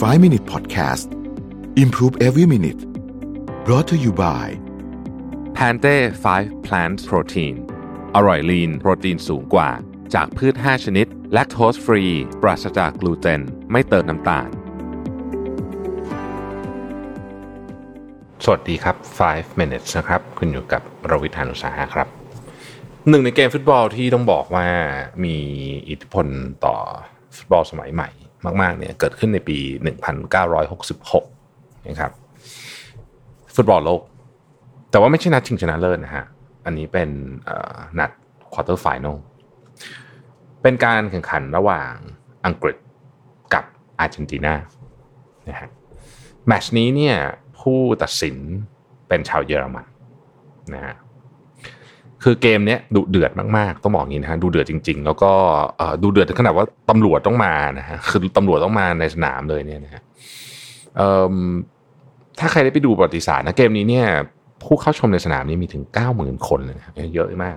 5-Minute Podcast Improve Every Minute Brought to you by Panthe 5-Plant Protein อร่อยลีนโปรตีนสูงกว่าจากพืช5ชนิดแลคโตสฟรีปราศจากกลูเตนไม่เติมน้ำตาลสวัสดีครับ5 minutes นะครับคุณอยู่กับรวิทย์ หาญอุตสาหะครับหนึ่งในเกมฟุตบอลที่ต้องบอกว่ามีอิทธิพลต่อฟุตบอลสมัยใหม่มากๆเนี่ยเกิดขึ้นในปี 1966 นะครับฟุตบอลโลกแต่ว่าไม่ใช่นัดชิงชนะเลิศนะฮะอันนี้เป็นนัดควอเตอร์ไฟนอลเป็นการแข่งขันระหว่างอังกฤษกับอาร์เจนตินานะฮะแมตช์นี้เนี่ยผู้ตัดสินเป็นชาวเยอรมันนะฮะคือเกมเนี้ยดุเดือดมากๆต้องบอกอย่างนี้นะฮะดุเดือดจริงๆแล้วก็ดุเดือดถึงขนาดว่าตำรวจต้องมานะฮะคือตำรวจต้องมาในสนามเลยเนี่ยนะฮะถ้าใครได้ไปดูประวัติศาสตร์นะเกมนี้เนี่ยผู้เข้าชมในสนามนี้มีถึง 90,000 คนเลยนะเยอะมาก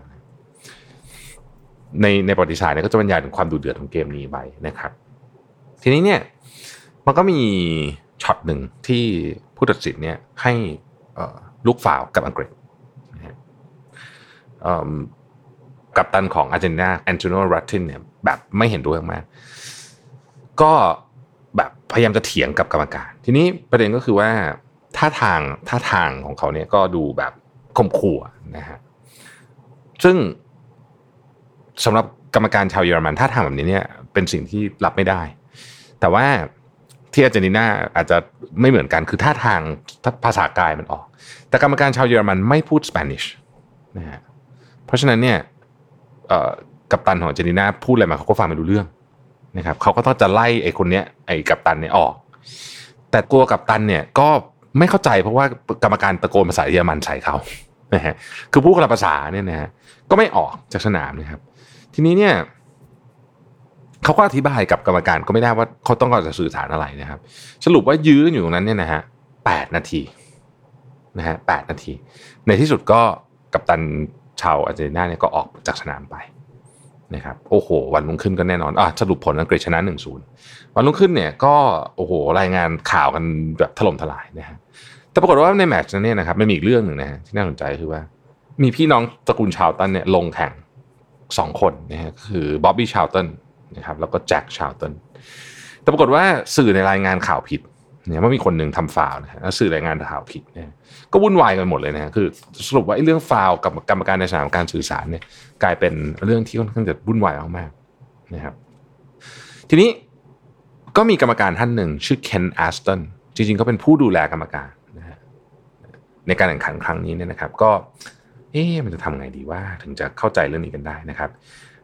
ในประวัติศาสตร์เนี่ยก็จะบรรยายถึงความดุเดือดของเกมนี้ไปนะครับทีนี้เนี่ยมันก็มีช็อตหนึ่งที่ผู้ตัดสินเนี่ยให้ลูกฟาวล์กับอังกฤษกัปตันของอาร์เจนตินาแอนโทนิโอ รัตตินเนี่ยแบบไม่เห็นด้วยมากก็แบบพยายามจะเถียงกับกรรมการทีนี้ประเด็นก็คือว่าท่าทางของเขาเนี่ยก็ดูแบบข่มขู่นะฮะซึ่งสำหรับกรรมการชาวเยอรมันท่าทางแบบนี้เนี่ยเป็นสิ่งที่รับไม่ได้แต่ว่าที่อาร์เจนตินาอาจจะไม่เหมือนกันคือท่าทางภาษากายมันออกแต่กรรมการชาวเยอรมันไม่พูดสเปนิชนะฮะเพราะฉะนั้นเนี่ยกัปตันของอาร์เจนตินาพูดอะไรมาเขาก็ฟังไม่รู้เรื่องนะครับเขาก็ต้องจะไล่ไอ้คนเนี้ยไอ้กัปตันเนี่ยออกแต่กลัวกัปตันเนี่ยก็ไม่เข้าใจเพราะว่ากรรมการตะโกนภาษาเยอรมันใส่เขานะฮะคือพูดคนละภาษาเนี่ยนะฮะก็ไม่ออกจากสนามนะครับทีนี้เนี่ยเขาก็อธิบายกับกรรมการก็ไม่ได้ว่าเขาต้องการจะสื่อสารอะไรนะครับสรุปว่ายื้ออยู่ตรงนั้นเนี่ยนะฮะ8นาทีนะฮะ8นาทีในที่สุดก็กัปตันชาวอาร์เจนตินาเนี่ยก็ออกจากสนามไปนะครับโอ้โหวันรุ่งขึ้นก็แน่นอนสรุปผลอังกฤษชนะ 1-0 วันรุ่งขึ้นเนี่ยก็โอ้โหรายงานข่าวกันแบบถล่มทลายนะฮะแต่ปรากฏว่าในแมตช์นั้นเนี่ยนะครับมันมีอีกเรื่องนึงนะฮะที่น่าสนใจคือว่ามีพี่น้องตระกูลชาวตันเนี่ยลงแข่ง2คนนะฮะคือบ๊อบบี้ชาวตันนะครับแล้วก็แจ็คชาวตันแต่ปรากฏว่าสื่อในรายงานข่าวผิดเนี่ยว่ามีคนหนึ่งทำฟาวล์นะฮะแล้วสื่อรายงานข่าวผิดเนี่ยก็วุ่นวายกันหมดเลยนะฮะคือสรุปว่าไอ้เรื่องฟาวล์กับกรรมการในสนามการสื่อสารเนี่ยกลายเป็นเรื่องที่ค่อนข้างจะวุ่นวายมากๆนะครับทีนี้ก็มีกรรมการท่านหนึ่งชื่อเคนอาร์สตันจริงๆเขาเป็นผู้ดูแลกรรมการนะฮะในการแข่งขันครั้งนี้เนี่ยนะครับก็มันจะทำไงดีว่าถึงจะเข้าใจเรื่องนี้กันได้นะครับ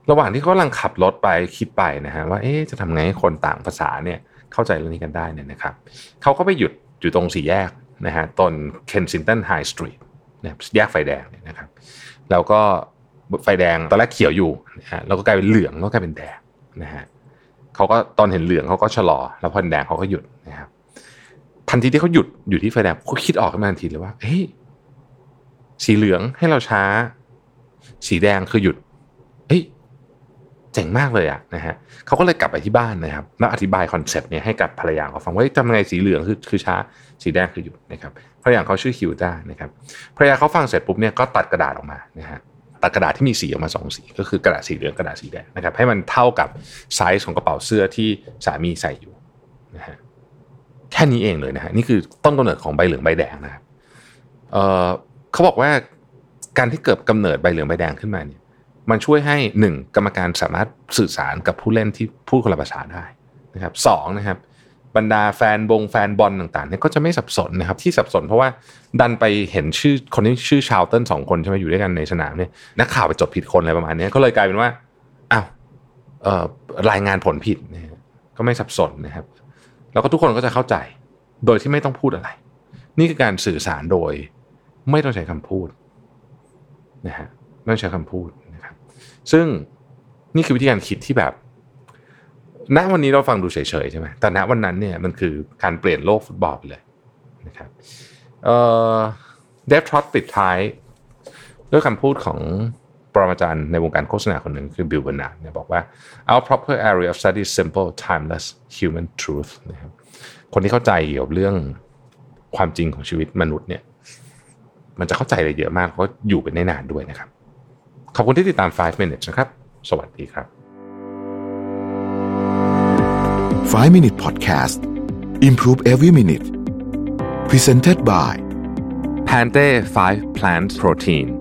ระหว่างที่เขากำลังขับรถไปคิดไปนะฮะว่าจะทำไงให้คนต่างภาษาเนี่ยเข้าใจเรื่องนี้กันได้เนี่ยนะครับเขาก็ไปหยุดอยู่ตรงสี่แยกนะฮะตอน Kensington High Street นะแยกไฟแดงเนี่ยนะครับแล้วก็ไฟแดงตอนแรกเขียวอยู่นะฮะแล้วก็กลายเป็นเหลืองแล้วก็กลายเป็นแดงนะฮะเขาก็ตอนเห็นเหลืองเขาก็ชะลอแล้วพอแดงเขาก็หยุดนะครับทันทีที่เขาหยุดอยู่ที่ไฟแดงเขาคิดออกขึ้นมาทันทีเลยว่าสีเหลืองให้เราช้าสีแดงคือหยุดเจ๋งมากเลยอ่ะนะฮะเขาก็เลยกลับไปที่บ้านนะครับแล้วอธิบายคอนเซ็ปต์เนี่ยให้กับภรรยาเขาฟังว่าทำไงสีเหลืองคือช้าสีแดงคือหยุดนะครับภรรยาเขาชื่อคิวต้านะครับภรรยาเขาฟังเสร็จปุ๊บเนี่ยก็ตัดกระดาษออกมานะฮะตัดกระดาษที่มีสีออกมาสองสีก็คือกระดาษสีเหลืองกระดาษสีแดงนะครับให้มันเท่ากับไซส์ของกระเป๋าเสื้อที่สามีใส่อยู่นะฮะแค่นี้เองเลยนะฮะนี่คือต้นกำเนิดของใบเหลืองใบแดงนะครับเขาบอกว่าการที่เกิดกำเนิดใบเหลืองใบแดงขึ้นมาเนี่ยมันช่วยให้1กรรมการสามารถสื่อสารกับผู้เล่นที่พูดคนละภาษาได้นะครับ2นะครับบรรดาแฟนบอลต่างๆเนี่ยก็จะไม่สับสนนะครับที่สับสนเพราะว่าดันไปเห็นชื่อคนที่ชื่อชาวเติ้ล2คนใช่มั้ยอยู่ด้วยกันในสนามเนี่ยนักข่าวไปจดผิดคนอะไรประมาณนี้ก็เลยกลายเป็นว่าอ้าวรายงานผลผิดนะก็ไม่สับสนนะครับแล้วก็ทุกคนก็จะเข้าใจโดยที่ไม่ต้องพูดอะไรนี่คือการสื่อสารโดยไม่ต้องใช้คำพูดนะฮะไม่ต้องใช้คำพูดซึ่งนี่คือวิธีการคิดที่แบบณวันนี้เราฟังดูเฉยๆใช่ไหมแต่ณวันนั้นเนี่ยมันคือการเปลี่ยนโลกฟุตบอลไปเลยนะครับเดฟทรอตปิดท้ายด้วยคำพูดของปรมาจารย์ในวงการโฆษณาคนหนึ่งคือบิล เบอร์นาร์ดเนี่ยบอกว่า our proper area of study is simple timeless human truth นะครับ คนที่เข้าใจเกี่ยวกับเรื่องความจริงของชีวิตมนุษย์เนี่ยมันจะเข้าใจอะไรเยอะมากเพราะอยู่กันได้นานด้วยนะครับขอบคุณที่ติดตาม5 Minutes นะครับสวัสดีครับ5 Minute Podcast Improve Every Minute Presented by Panthe 5-Plant Protein